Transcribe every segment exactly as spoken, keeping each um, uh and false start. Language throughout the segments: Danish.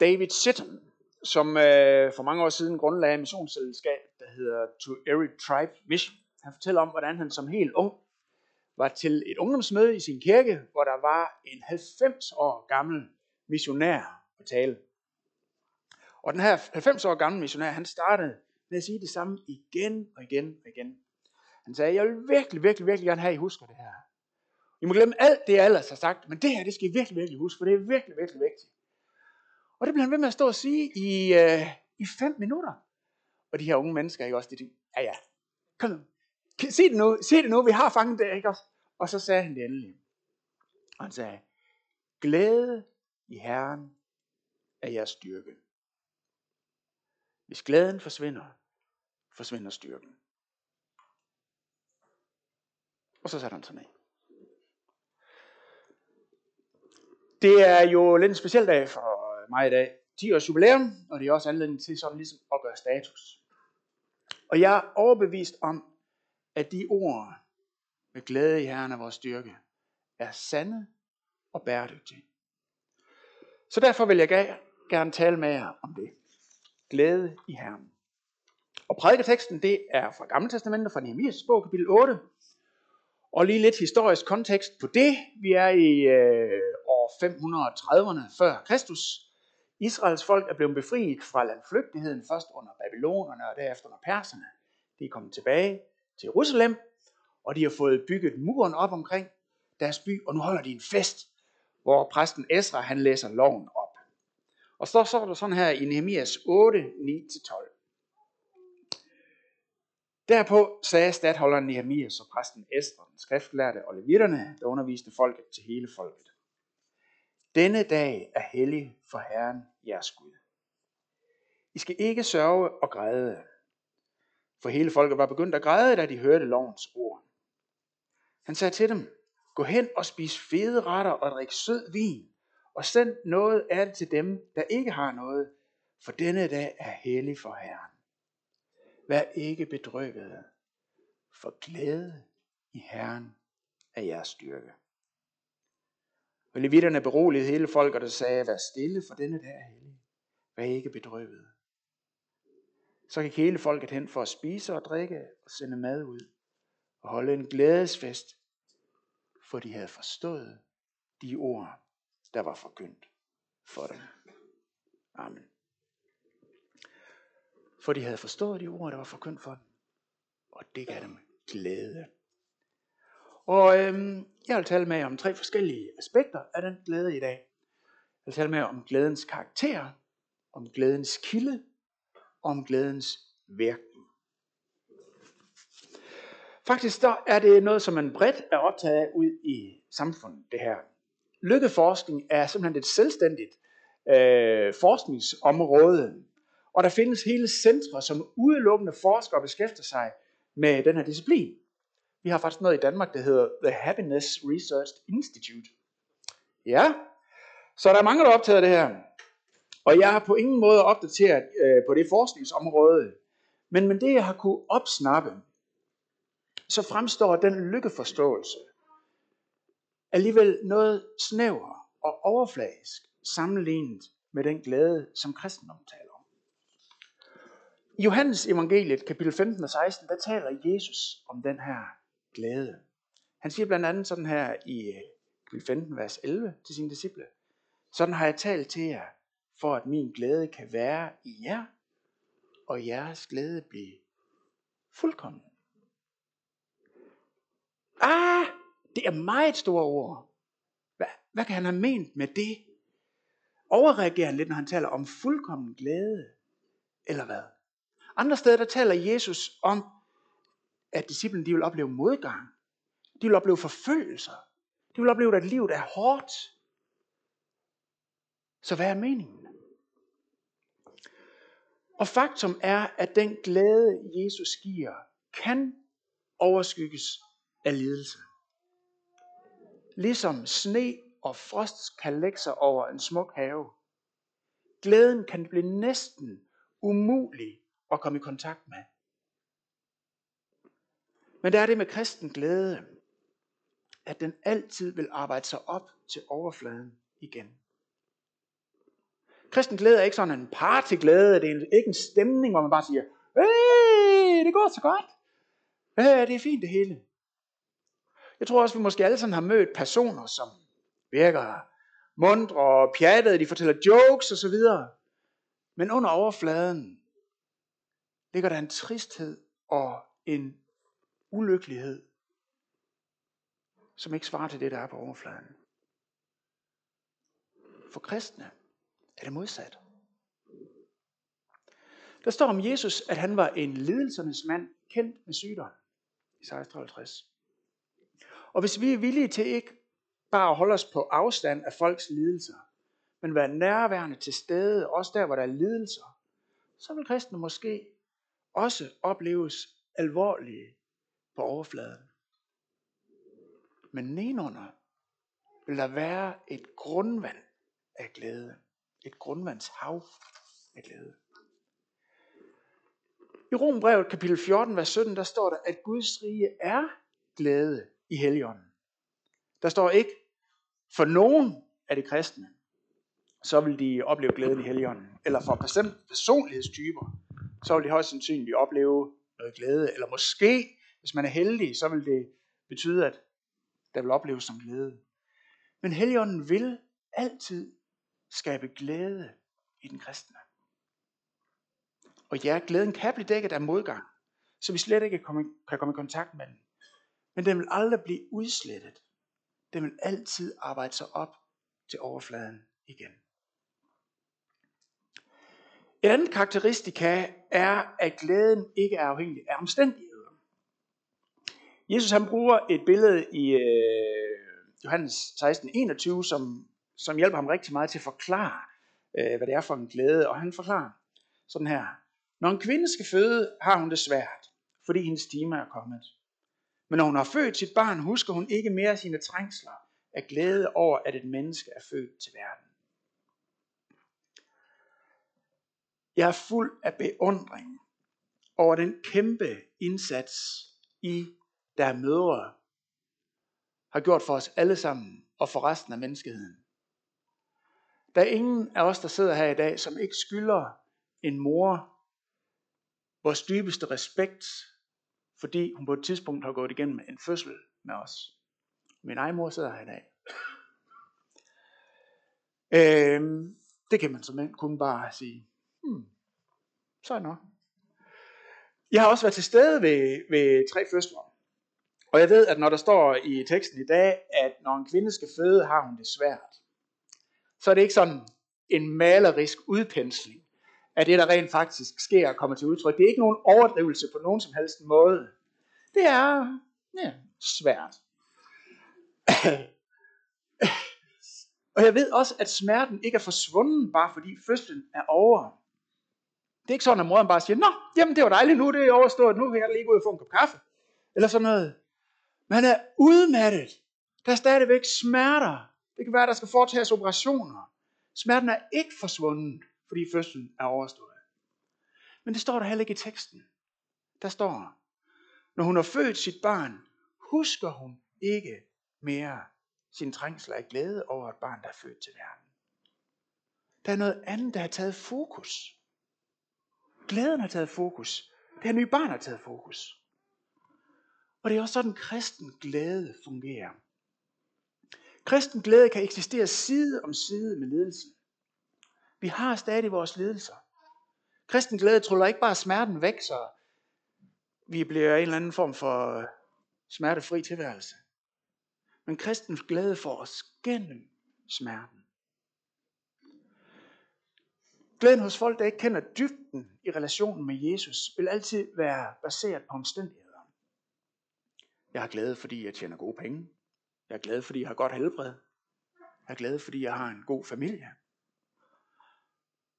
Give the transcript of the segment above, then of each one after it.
David Sitton, som øh, for mange år siden grundlagde et missionsselskab, der hedder To Every Tribe Mission. Han fortæller om, hvordan han som helt ung var til et ungdomsmøde i sin kirke, hvor der var en halvfems år gammel missionær på tale. Og den her halvfems år gamle missionær, han startede med at sige det samme igen og igen og igen. Han sagde, jeg vil virkelig, virkelig, virkelig gerne have, I husker det her. I må glemme alt det, jeg ellers har sagt, men det her, det skal I virkelig, virkelig huske, for det er virkelig, virkelig vigtigt. Og det blev han ved med at stå og sige i, øh, i fem minutter. Og de her unge mennesker, ikke også, de tænkte, ja ja, kom nu, sig det nu, sig det nu, vi har fanget det, ikke også? Og så sagde han det endelig. Og han sagde, glæde i Herren er jeres styrke. Hvis glæden forsvinder, forsvinder styrken. Og så satte han sig ned. Det er jo lidt en speciel dag for mig i dag. ti års jubilæum, og det er også anledning til sådan ligesom at gøre status. Og jeg er overbevist om, at de ord med glæde i Herren af vores styrke er sande og bæredygtige. Så derfor vil jeg gerne tale med jer om det. Glæde i Herren. Og prædiketeksten, det er fra Gamle Testamentet, fra Nehemias bog, kapitel otte. Og lige lidt historisk kontekst på det. Vi er i øh, år fem hundrede og trediverne før Kristus. Israels folk er blevet befriet fra landflygtigheden, først under babylonerne og derefter under perserne. De er kommet tilbage til Jerusalem, og de har fået bygget muren op omkring deres by, og nu holder de en fest, hvor præsten Esra, han læser loven op. Og så står der sådan her i Nehemias otte, ni til tolv. Derpå sagde statholderen Nehemias og præsten Esra, den skriftlærte og levitterne, der underviste folket til hele folket. Denne dag er hellig for Herren, jeres Gud. I skal ikke sørge og græde, for hele folket var begyndt at græde, da de hørte lovens ord. Han sagde til dem, gå hen og spis fede retter og drik sød vin, og send noget af det til dem, der ikke har noget, for denne dag er hellig for Herren. Vær ikke bedrøvet, for glæde i Herren er jeres styrke. Og levitterne beroligede hele folket og sagde, vær stille, for denne dag er hellig. Vær ikke bedrøvet. Så gik hele folket hen for at spise og drikke og sende mad ud og holde en glædesfest, for de havde forstået de ord, der var forkyndt for dem. Amen. For de havde forstået de ord, der var forkyndt for dem, og det gav dem glæde. Og øhm, jeg vil tale med jer om tre forskellige aspekter af den glæde i dag. Jeg vil tale med jer om glædens karakter, om glædens kilde, og om glædens virkning. Faktisk der er det noget, som man bredt er optaget af ud i samfundet, det her. Lykkeforskning er simpelthen et selvstændigt øh, forskningsområde, og der findes hele centre, som udelukkende forsker og beskæftiger sig med den her disciplin. Vi har faktisk noget i Danmark, der hedder The Happiness Research Institute. Ja, så der er mange, der optager det her, og jeg har på ingen måde opdateret øh, på det forskningsområde, men med det, jeg har kunne opsnappe, så fremstår den lykkeforståelse alligevel noget snævere og overfladisk sammenlignet med den glæde, som kristendommen taler om. I Johannes Evangeliet, kapitel femten og seksten, der taler Jesus om den her glæde. Han siger blandt andet sådan her i kapitel femten, vers elleve til sine disciple. Sådan har jeg talt til jer, for at min glæde kan være i jer, og jeres glæde blive fuldkommen. Ah! Det er meget store ord. Hvad, hvad kan han have ment med det? Overreagerer han lidt, når han taler om fuldkommen glæde? Eller hvad? Andre steder, der taler Jesus om, at disciplene de vil opleve modgang. De vil opleve forfølgelser. De vil opleve, at livet er hårdt. Så hvad er meningen? Og faktum er, at den glæde, Jesus giver, kan overskygges af lidelse. Ligesom sne og frost kan lægge sig over en smuk have. Glæden kan blive næsten umulig at komme i kontakt med. Men der er det med kristen glæde, at den altid vil arbejde sig op til overfladen igen. Kristen glæde er ikke sådan en partyglæde, det er ikke en stemning, hvor man bare siger, hey, det går så godt, hey, det er fint det hele. Jeg tror også, vi måske alle sammen har mødt personer, som virker mundre og pjattede, de fortæller jokes osv., men under overfladen ligger der en tristhed og en ulykkelighed, som ikke svarer til det, der er på overfladen. For kristne er det modsat. Der står om Jesus, at han var en lidelsernes mand, kendt med sygdom i seksten halvtreds. Og hvis vi er villige til ikke bare at holde os på afstand af folks lidelser, men være nærværende til stede, også der, hvor der er lidelser, så vil kristne måske også opleves alvorlige på overfladen. Men nedenunder vil der være et grundvand af glæde. Et grundvandshav af glæde. I Rombrevet kapitel fjorten, vers sytten, der står der, at Guds rige er glæde i Helligånden. Der står ikke, for nogen af de kristne, så vil de opleve glæden i Helligånden. Eller for bestemte personlighedstyper, så vil de højst sandsynligt opleve noget glæde. Eller måske, hvis man er heldig, så vil det betyde, at der vil opleves som glæde. Men Helligånden vil altid skabe glæde i den kristne. Og ja, glæden kan blive dækket af modgang, så vi slet ikke kan komme i kontakt med den. Men den vil aldrig blive udslettet. Den vil altid arbejde sig op til overfladen igen. En anden karakteristika er, at glæden ikke er afhængig af omstændigheder. Jesus han bruger et billede i øh, Johannes seksten enogtyve, som, som hjælper ham rigtig meget til at forklare, øh, hvad det er for en glæde. Og han forklarer sådan her. Når en kvinde skal føde, har hun det svært, fordi hendes time er kommet. Men når hun har født sit barn, husker hun ikke mere sine trængsler af glæde over, at et menneske er født til verden. Jeg er fuld af beundring over den kæmpe indsats, I, der mødre, har gjort for os alle sammen og for resten af menneskeheden. Der er ingen af os, der sidder her i dag, som ikke skylder en mor vores dybeste respekt, fordi hun på et tidspunkt har gået igennem en fødsel med os. Min egen mor sidder her i dag. Øhm, det kan man som kun bare sige. Hmm, så er det nok. Jeg har også været til stede ved, ved tre fødsler. Og jeg ved, at når der står i teksten i dag, at når en kvinde skal føde, har hun det svært, så er det ikke sådan en malerisk udpensling af det, der rent faktisk sker og kommer til udtryk. Det er ikke nogen overdrivelse på nogen som helst måde. Det er ja, svært. Og jeg ved også, at smerten ikke er forsvundet, bare fordi fødslen er over. Det er ikke sådan, at moren bare siger, nå, jamen det var dejligt nu, det er overstået, nu kan jeg lige gå ud og få en kop kaffe. Eller sådan noget. Man er udmattet. Der er stadigvæk smerter. Det kan være, der skal foretages operationer. Smerten er ikke forsvundet, fordi fødslen er overstået. Men det står der heller ikke i teksten. Der står, når hun har født sit barn, husker hun ikke mere sin trængsler af glæde over et barn, der er født til verden. Der er noget andet, der har taget fokus. Glæden har taget fokus. Det her nye barn har taget fokus. Og det er også sådan, kristen glæde fungerer. Kristen glæde kan eksistere side om side med lidelsen. Vi har stadig vores lidelser. Kristen glæde tryller ikke bare smerten væk, så vi bliver en eller anden form for smertefri tilværelse. Men kristens glæde får os gennem smerten. Glæden hos folk, der ikke kender dybden i relationen med Jesus, vil altid være baseret på omstændigheder. Jeg er glad, fordi jeg tjener gode penge. Jeg er glad, fordi jeg har godt helbred. Jeg er glad, fordi jeg har en god familie.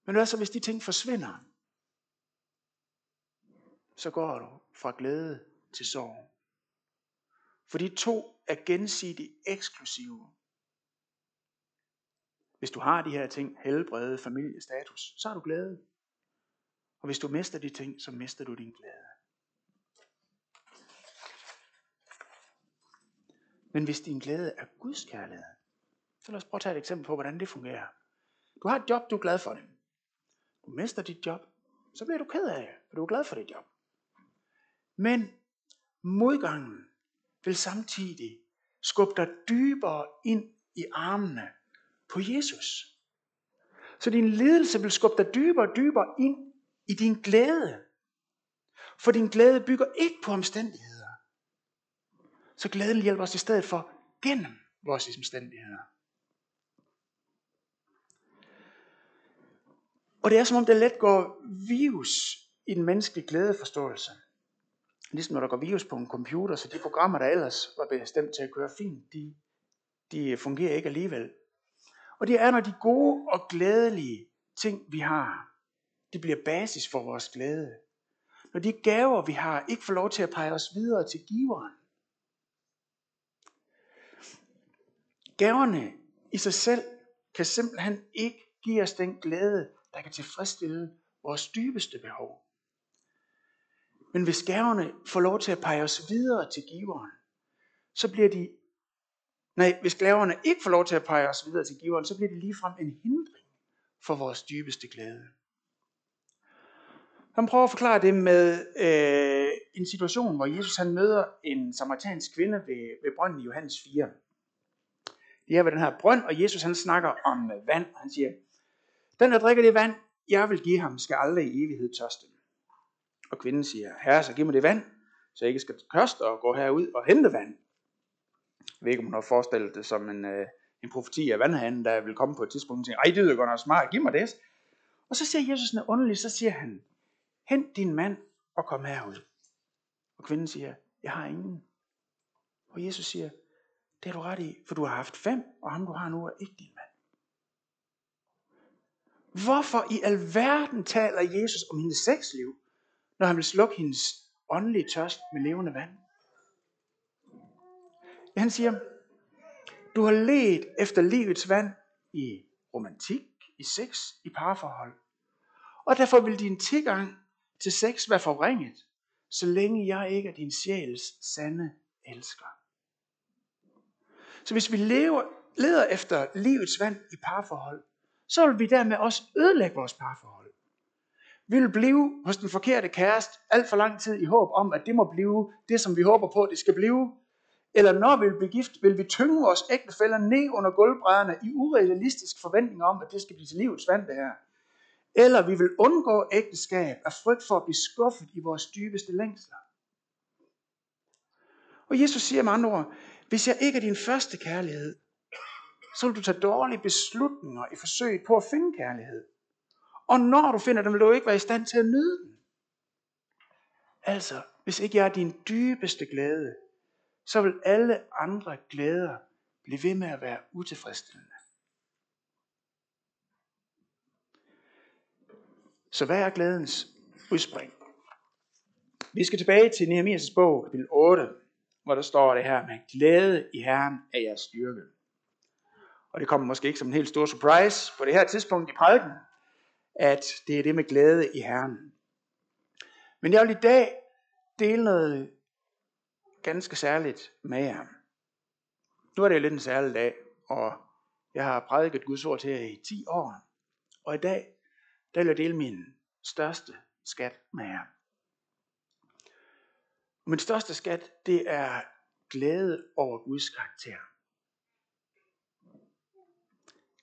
Men hvad så, hvis de ting forsvinder? Så går du fra glæde til sorg. For de to er gensidigt eksklusive. Hvis du har de her ting, helbrede, familie, status, så er du glæde. Og hvis du mister de ting, så mister du din glæde. Men hvis din glæde er Guds kærlighed, så lad os prøve at tage et eksempel på, hvordan det fungerer. Du har et job, du er glad for det. Du mister dit job, så bliver du ked af det, for du er glad for dit job. Men modgangen vil samtidig skubbe dig dybere ind i armene på Jesus. Så din lidelse vil skubbe dig dybere og dybere ind i din glæde. For din glæde bygger ikke på omstændigheder. Så glæden hjælper os i stedet for gennem vores omstændigheder. Og det er som om der let går virus i den menneskelige glædeforståelse. Ligesom når der går virus på en computer, så de programmer, der ellers var bestemt til at køre fint, de, de fungerer ikke alligevel. Og det er, når de gode og glædelige ting, vi har, de bliver basis for vores glæde. Når de gaver, vi har, ikke får lov til at pege os videre til giveren. Gaverne i sig selv kan simpelthen ikke give os den glæde, der kan tilfredsstille vores dybeste behov. Men hvis gaverne får lov til at pege os videre til giveren, så bliver de, nej, hvis gaverne ikke får lov til at pege os videre til giveren, så bliver de ligefrem en hindring for vores dybeste glæde. Han prøver at forklare det med øh, en situation, hvor Jesus han møder en samaritansk kvinde ved, ved brønden i Johannes fire. De er ved den her brønd, og Jesus han snakker om vand. Han siger, den der drikker det vand, jeg vil give ham, skal aldrig i evighed tørste. Og kvinden siger, herre, så giv mig det vand, så jeg ikke skal tørste og gå herud og hente vand. Jeg ved ikke, om hun har forestillet det som en, øh, en profeti af vandhanen, der vil komme på et tidspunkt og tænke, ej, det lyder godt nok smart, giv mig det. Og så siger Jesus noget underligt, så siger han, hent din mand og kom herud. Og kvinden siger, jeg har ingen. Og Jesus siger, det har du ret i, for du har haft fem, og ham du har nu er ikke din mand. Hvorfor i alverden taler Jesus om hendes sexliv, når han vil slukke hendes åndelige tørst med levende vand? Han siger, du har ledt efter livets vand i romantik, i sex, i parforhold. Og derfor vil din tilgang til sex være forringet, så længe jeg ikke er din sjæls sande elsker. Så hvis vi lever, leder efter livets vand i parforhold, så vil vi dermed også ødelægge vores parforhold. Vi vil blive hos den forkerte kæreste alt for lang tid i håb om, at det må blive det, som vi håber på, det skal blive. Eller når vi vil blive gift, vil vi tynge vores ægtefæller ned under gulvbrædderne i urealistisk forventning om, at det skal blive til livets vand, det her. Eller vi vil undgå ægteskab af frygt for at blive skuffet i vores dybeste længsler. Og Jesus siger med andre ord, hvis jeg ikke er din første kærlighed, så vil du tage dårlige beslutninger i forsøget på at finde kærlighed. Og når du finder den, vil du ikke være i stand til at nyde den. Altså, hvis ikke jeg er din dybeste glæde, så vil alle andre glæder blive ved med at være utilfredsstillende. Så hvad er glædens udspring? Vi skal tilbage til Nehemias' bog, kapitel otte, hvor der står det her med glæde i Herren er jeres styrke. Og det kommer måske ikke som en helt stor surprise på det her tidspunkt i prædiken, at det er det med glæde i Herren. Men jeg vil i dag dele noget ganske særligt med jer. Nu er det jo lidt en særlig dag, og jeg har prædiket Guds ord til jer i ti år. Og i dag, der vil jeg dele min største skat med jer. Og min største skat, det er glæde over Guds karakter.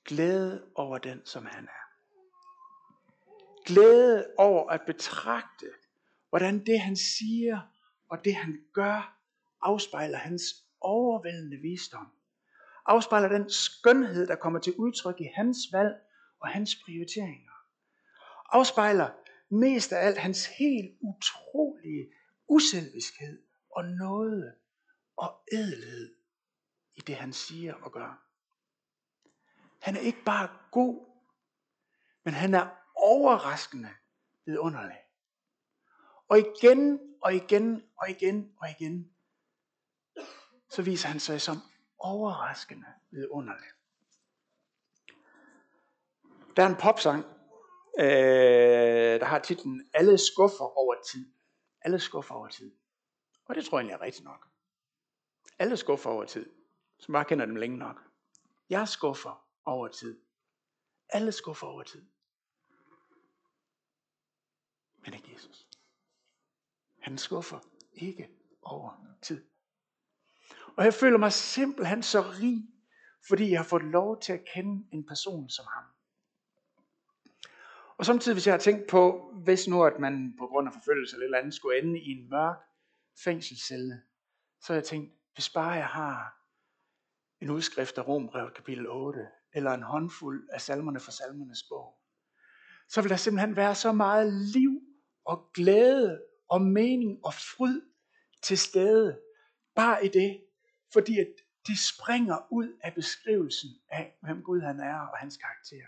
Glæde over den, som han er. Glæde over at betragte, hvordan det, han siger og det, han gør, afspejler hans overvældende visdom. Afspejler den skønhed, der kommer til udtryk i hans valg og hans prioriteringer. Afspejler mest af alt hans helt utrolige uselviskhed og nåde og ædelhed i det, han siger og gør. Han er ikke bare god, men han er overraskende vidunderlig. Og igen og igen og igen og igen, så viser han sig som overraskende vidunderlig. Der er en popsang, øh, der har titlen Alle skuffer over tid. Alle skuffer over tid. Og det tror jeg egentlig er rigtigt nok. Alle skuffer over tid, som bare kender dem længe nok. Jeg skuffer over tid. Alle skuffer over tid. Men ikke Jesus. Han skuffer ikke over tid. Og jeg føler mig simpelthen så rig, fordi jeg har fået lov til at kende en person som ham. Og samtidig, hvis jeg har tænkt på, hvis nu, at man på grund af forfølgelse eller et eller andet skulle ende i en mørk fængselscelle, så har jeg tænkt, hvis bare jeg har en udskrift af Rombrevet kapitel otte, eller en håndfuld af salmerne fra salmernes bog, så vil der simpelthen være så meget liv og glæde og mening og fryd til stede, bare i det, fordi at det springer ud af beskrivelsen af, hvem Gud han er og hans karakter.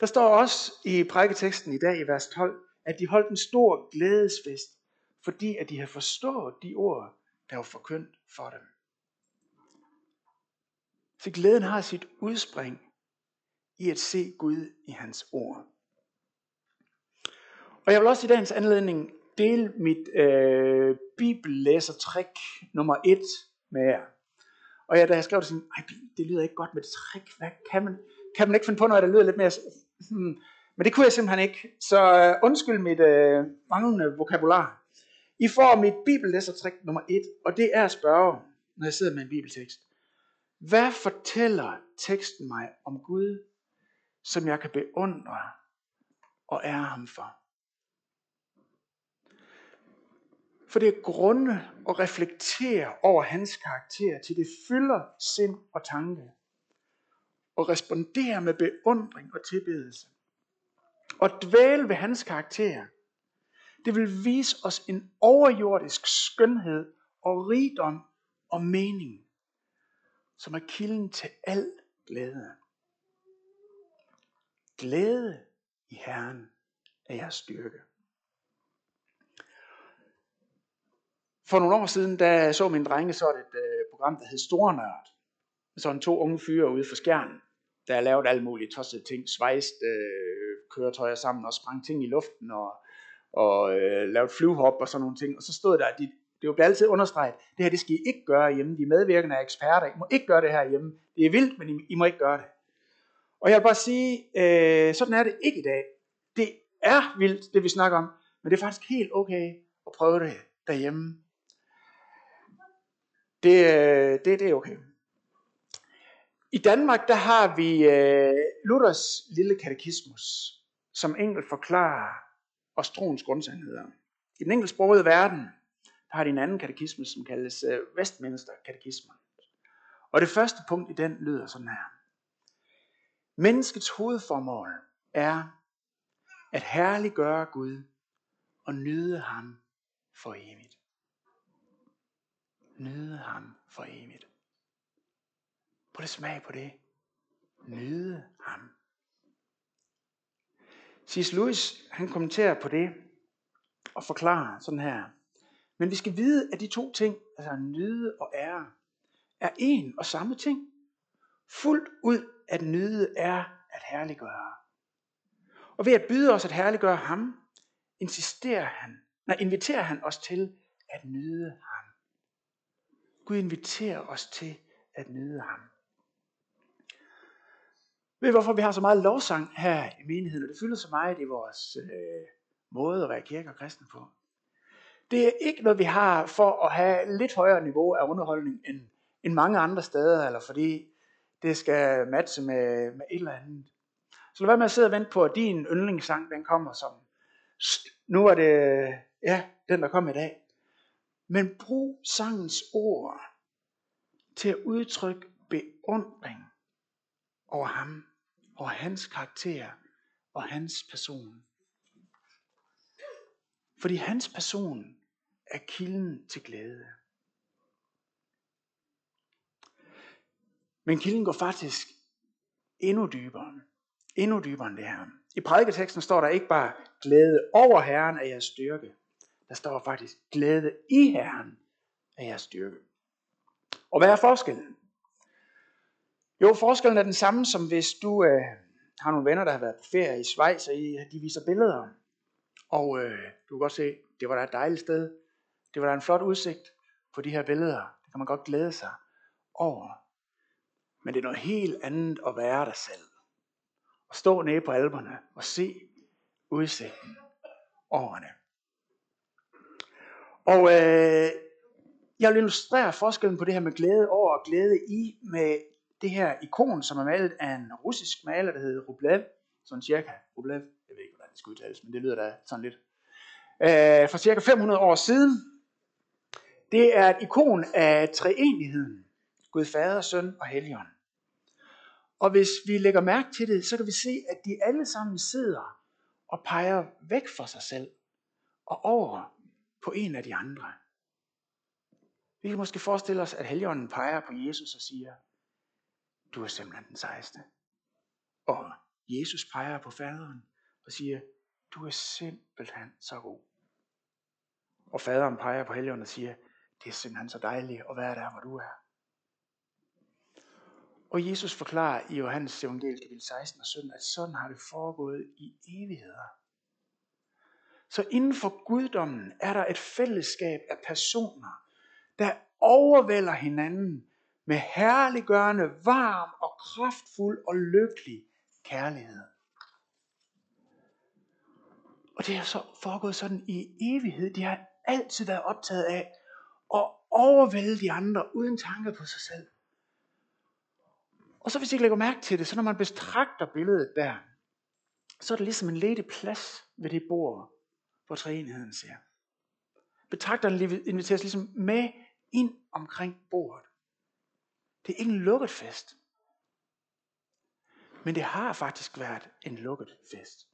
Der står også i prædiketeksten i dag i vers tolv, at de holdt en stor glædesfest, fordi at de havde forstået de ord, der var forkyndt for dem. Så glæden har sit udspring i at se Gud i hans ord. Og jeg vil også i dagens anledning dele mit øh, bibellæsertrik nummer et med jer. Og jeg, da jeg skrev det sådan, ej, det lyder ikke godt med det trik. Hvad kan man? Kan man ikke finde på noget, der lyder lidt mere? Hmm. Men det kunne jeg simpelthen ikke. Så øh, undskyld mit øh, manglende vokabular. I får mit bibellæsertrik nummer et, og det er at spørge, når jeg sidder med en bibeltekst. Hvad fortæller teksten mig om Gud, som jeg kan beundre og ære ham for? For det er grunde at reflektere over hans karakter, til det fylder sind og tanke, og respondere med beundring og tilbedelse. Og dvæle ved hans karakter, det vil vise os en overjordisk skønhed og rigdom og mening, som er kilden til al glæde. Glæde i Herren er jeres styrke. For nogle år siden, da så mine drenge så et uh, program, der hed Storenørd. Sådan to unge fyre ude for Skjern, der lavede alle mulige tossede ting. Svejst øh, køretøjer sammen og sprang ting i luften og, og øh, lavede flyvehop og sådan nogle ting. Og så stod der, at de, det var altid understreget, det her det skal I ikke gøre hjemme. De medvirkende er eksperter. I må ikke gøre det her hjemme. Det er vildt, men I, I må ikke gøre det. Og jeg vil bare sige, øh, sådan er det ikke i dag. Det er vildt, det vi snakker om, men det er faktisk helt okay at prøve det derhjemme. Det, øh, det, det er okay. I Danmark, der har vi øh, Luthers lille katekismus, som enkelt forklarer os troens grundsandheder. I den engelsksprogede verden har de en anden katekisme, som kaldes øh, Westminster katekismen. Og det første punkt i den lyder sådan her. Menneskets hovedformål er at herliggøre Gud og nyde ham for evigt. Nyde ham for evigt. Prøv at smage på det. Nyde ham. C S. Lewis, han kommenterer på det og forklarer sådan her. Men vi skal vide, at de to ting, altså nyde og ære, er en og samme ting. Fuldt ud at nyde er at herliggøre. Og ved at byde os at herliggøre ham, insisterer han, nej, inviterer han os til at nyde ham. Gud inviterer os til at nyde ham. Ved I, hvorfor vi har så meget lovsang her i menigheden, og det fylder så meget i vores øh, måde at være kirke og kristne på? Det er ikke noget, vi har for at have lidt højere niveau af underholdning, end, end mange andre steder, eller fordi det skal matche med, med et eller andet. Så lad være med at sidde og vente på, at din yndlingssang, den kommer som, nu er det, ja, den der kom i dag. Men brug sangens ord til at udtrykke beundring over ham, over hans karakter og hans person. Fordi hans person er kilden til glæde. Men kilden går faktisk endnu dybere, endnu dybere end det her. I prædiketeksten står der ikke bare glæde over Herren er jeres styrke. Der står faktisk glæde i Herren er jeres styrke. Og hvad er forskellen? Jo, forskellen er den samme, som hvis du øh, har nogle venner, der har været på ferie i Schweiz, og I, de viser billeder. Og øh, du kan godt se, det var da et dejligt sted. Det var da en flot udsigt på de her billeder. Det kan man godt glæde sig over. Men det er noget helt andet at være dig selv. Og stå nede på Alperne og se udsigten, årene. Og øh, jeg vil illustrere forskellen på det her med glæde over og glæde i med det her ikon, som er malet af en russisk maler, der hedder Rublev. Sådan cirka Rublev. Jeg ved ikke, hvordan det skal udtales, men det lyder da sådan lidt. Øh, for cirka fem hundrede år siden. Det er et ikon af treenigheden. Gud Fader, Søn og Helligånd. Og hvis vi lægger mærke til det, så kan vi se, at de alle sammen sidder og peger væk fra sig selv og over på en af de andre. Vi kan måske forestille os, at Helligånden peger på Jesus og siger, du er simpelthen den sejeste. Og Jesus peger på Faderen og siger, du er simpelthen så god. Og Faderen peger på Helligånden og siger, det er simpelthen så dejligt at være der, hvor du er. Og Jesus forklarer i Johannes Evangeliet kapitel seksten og sytten, at sådan har det foregået i evigheder. Så inden for guddommen er der et fællesskab af personer, der overvælder hinanden med herliggørende, varm og kraftfuld og lykkelig kærlighed. Og det er så foregået sådan i evighed. De har altid været optaget af at overvælde de andre uden tanke på sig selv. Og så hvis I ikke lægger mærke til det, så når man betragter billedet der, så er det ligesom en ledig plads ved det bord, hvor treenigheden ser. Betragteren inviteres ligesom med ind omkring bordet. Det er ikke en lukket fest. Men det har faktisk været en lukket fest.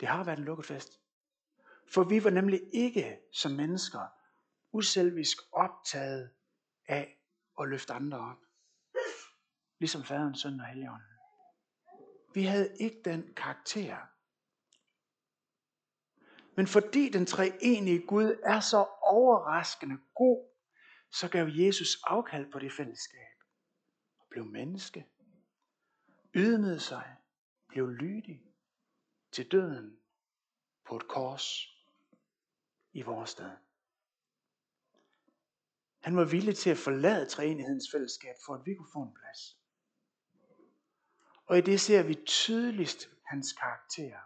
Det har været en lukket fest. For vi var nemlig ikke som mennesker uselvisk optaget af og løfte andre op. Ligesom Faderen, Sønnen og Helligånden. Vi havde ikke den karakter. Men fordi den treenige Gud er så overraskende god, så gav Jesus afkald på det fællesskab. Og blev menneske. Ydmygede sig. Blev lydig. Til døden. På et kors. I vores sted. Han var villig til at forlade treenighedens fællesskab, for at vi kunne få en plads. Og i det ser vi tydeligst hans karakter.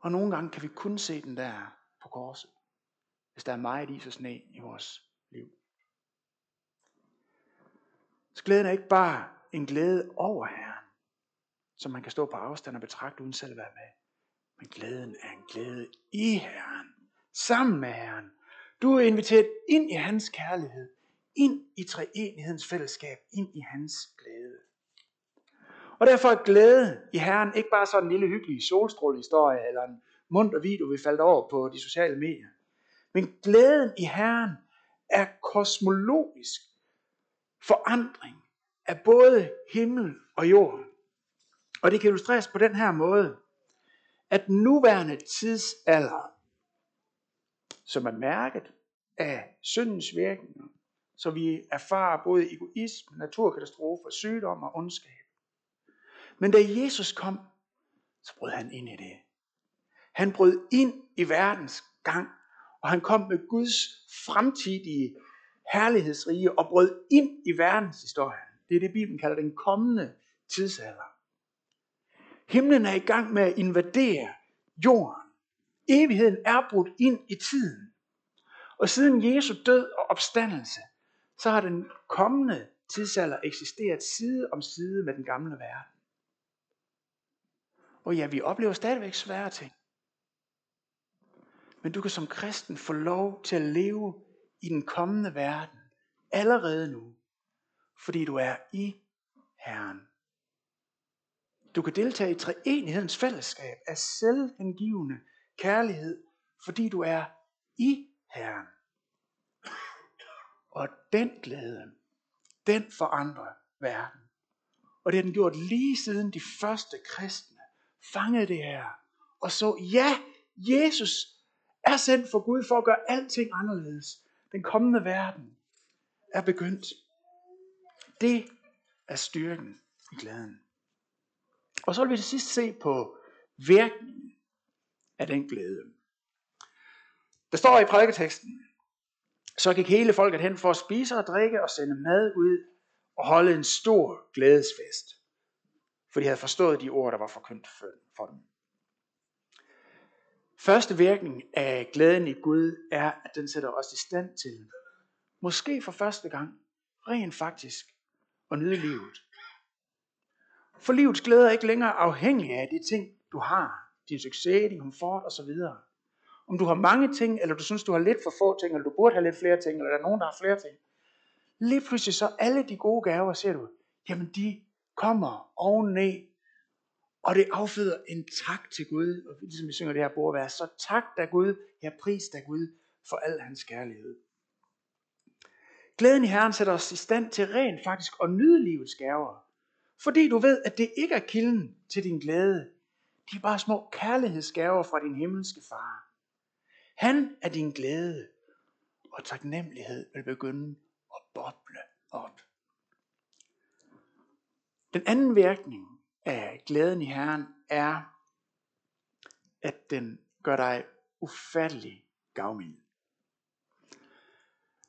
Og nogle gange kan vi kun se den der på korset, hvis der er meget is og sne i vores liv. Så glæden er ikke bare en glæde over Herren, som man kan stå på afstand og betragte uden selv at være med. Men glæden er en glæde i Herren, sammen med Herren. Du er inviteret ind i hans kærlighed, ind i treenighedens fællesskab, ind i hans glæde. Og derfor er glæde i Herren ikke bare sådan en lille hyggelig solstrålehistorie, eller en munter video, vi faldt over på de sociale medier. Men glæden i Herren er kosmologisk forandring af både himmel og jord. Og det kan illustreres på den her måde, at nuværende tidsalder, som er mærket af syndens virkninger, så vi erfarer både egoisme, naturkatastrofer, sygdom og ondskab. Men da Jesus kom, så brød han ind i det. Han brød ind i verdens gang, og han kom med Guds fremtidige herlighedsrige og brød ind i verdenshistorien. Det er det, Bibelen kalder den kommende tidsalder. Himlen er i gang med at invadere jorden. Evigheden er brudt ind i tiden. Og siden Jesu død og opstandelse, så har den kommende tidsalder eksisteret side om side med den gamle verden. Og ja, vi oplever stadigvæk svære ting. Men du kan som kristen få lov til at leve i den kommende verden allerede nu, fordi du er i Herren. Du kan deltage i treenighedens fællesskab af selvhengivende kærlighed, fordi du er i Herren. Og den glæde, den forandrer verden. Og det har den gjort lige siden de første kristne fangede det her og så, ja, Jesus er sendt for Gud for at gøre alting anderledes. Den kommende verden er begyndt. Det er styrken i glæden. Og så vil vi til sidst se på virkningen af den glæde. Der står i prædiketeksten, Så gik hele folket hen for at spise og drikke og sende mad ud og holde en stor glædesfest. For de havde forstået de ord, der var forkyndt for dem. Første virkning af glæden i Gud er, at den sætter os i stand til, måske for første gang, rent faktisk, at nyde livet. For livets glæde er ikke længere afhængig af de ting, du har. Din succes, din komfort osv. Om du har mange ting, eller du synes, du har lidt for få ting, eller du burde have lidt flere ting, eller der er nogen, der har flere ting. Lige pludselig så alle de gode gaver, ser du, jamen de kommer oveni, og det afføder en tak til Gud, og ligesom vi synger det her bordvers, så tak da Gud, ja pris da Gud for al hans kærlighed. Glæden i Herren sætter os i stand til rent faktisk at nyde livets gaver, fordi du ved, at det ikke er kilden til din glæde. De er bare små kærlighedsgaver fra din himmelske far. Han er din glæde, og taknemmelighed vil begynde at boble op. Den anden virkning af glæden i Herren er, at den gør dig ufattelig gavmild.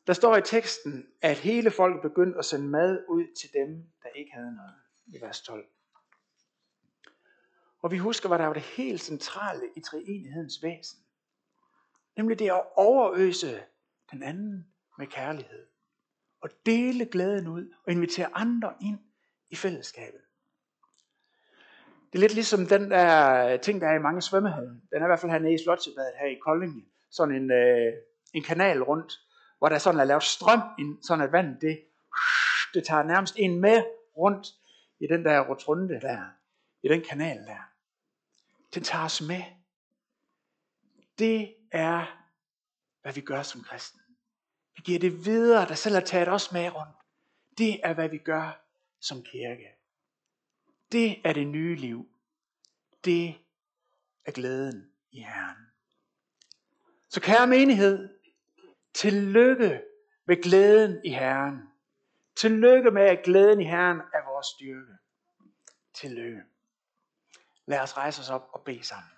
Der står i teksten, at hele folket begyndte at sende mad ud til dem, der ikke havde noget, i vers tolv. Og vi husker, hvad der var det helt centrale i treenighedens væsen. Nemlig det at overøse den anden med kærlighed. Og dele glæden ud og invitere andre ind i fællesskabet. Det er lidt ligesom den der ting, der er i mange svømmehaller. Den er i hvert fald hernede i Slotsbadet her i Kolding. Sådan en, øh, en kanal rundt, hvor der sådan er lavet strøm ind, sådan at vandet det, det tager nærmest en med rundt i den der rotunde der. I den kanal der. Den tager os med. Det er, hvad vi gør som kristne. Vi giver det videre, der selv har taget os med rundt. Det er, hvad vi gør som kirke. Det er det nye liv. Det er glæden i Herren. Så kære menighed, tillykke med glæden i Herren. Tillykke med, at glæden i Herren er vores styrke. Tillykke. Lad os rejse os op og bede sammen.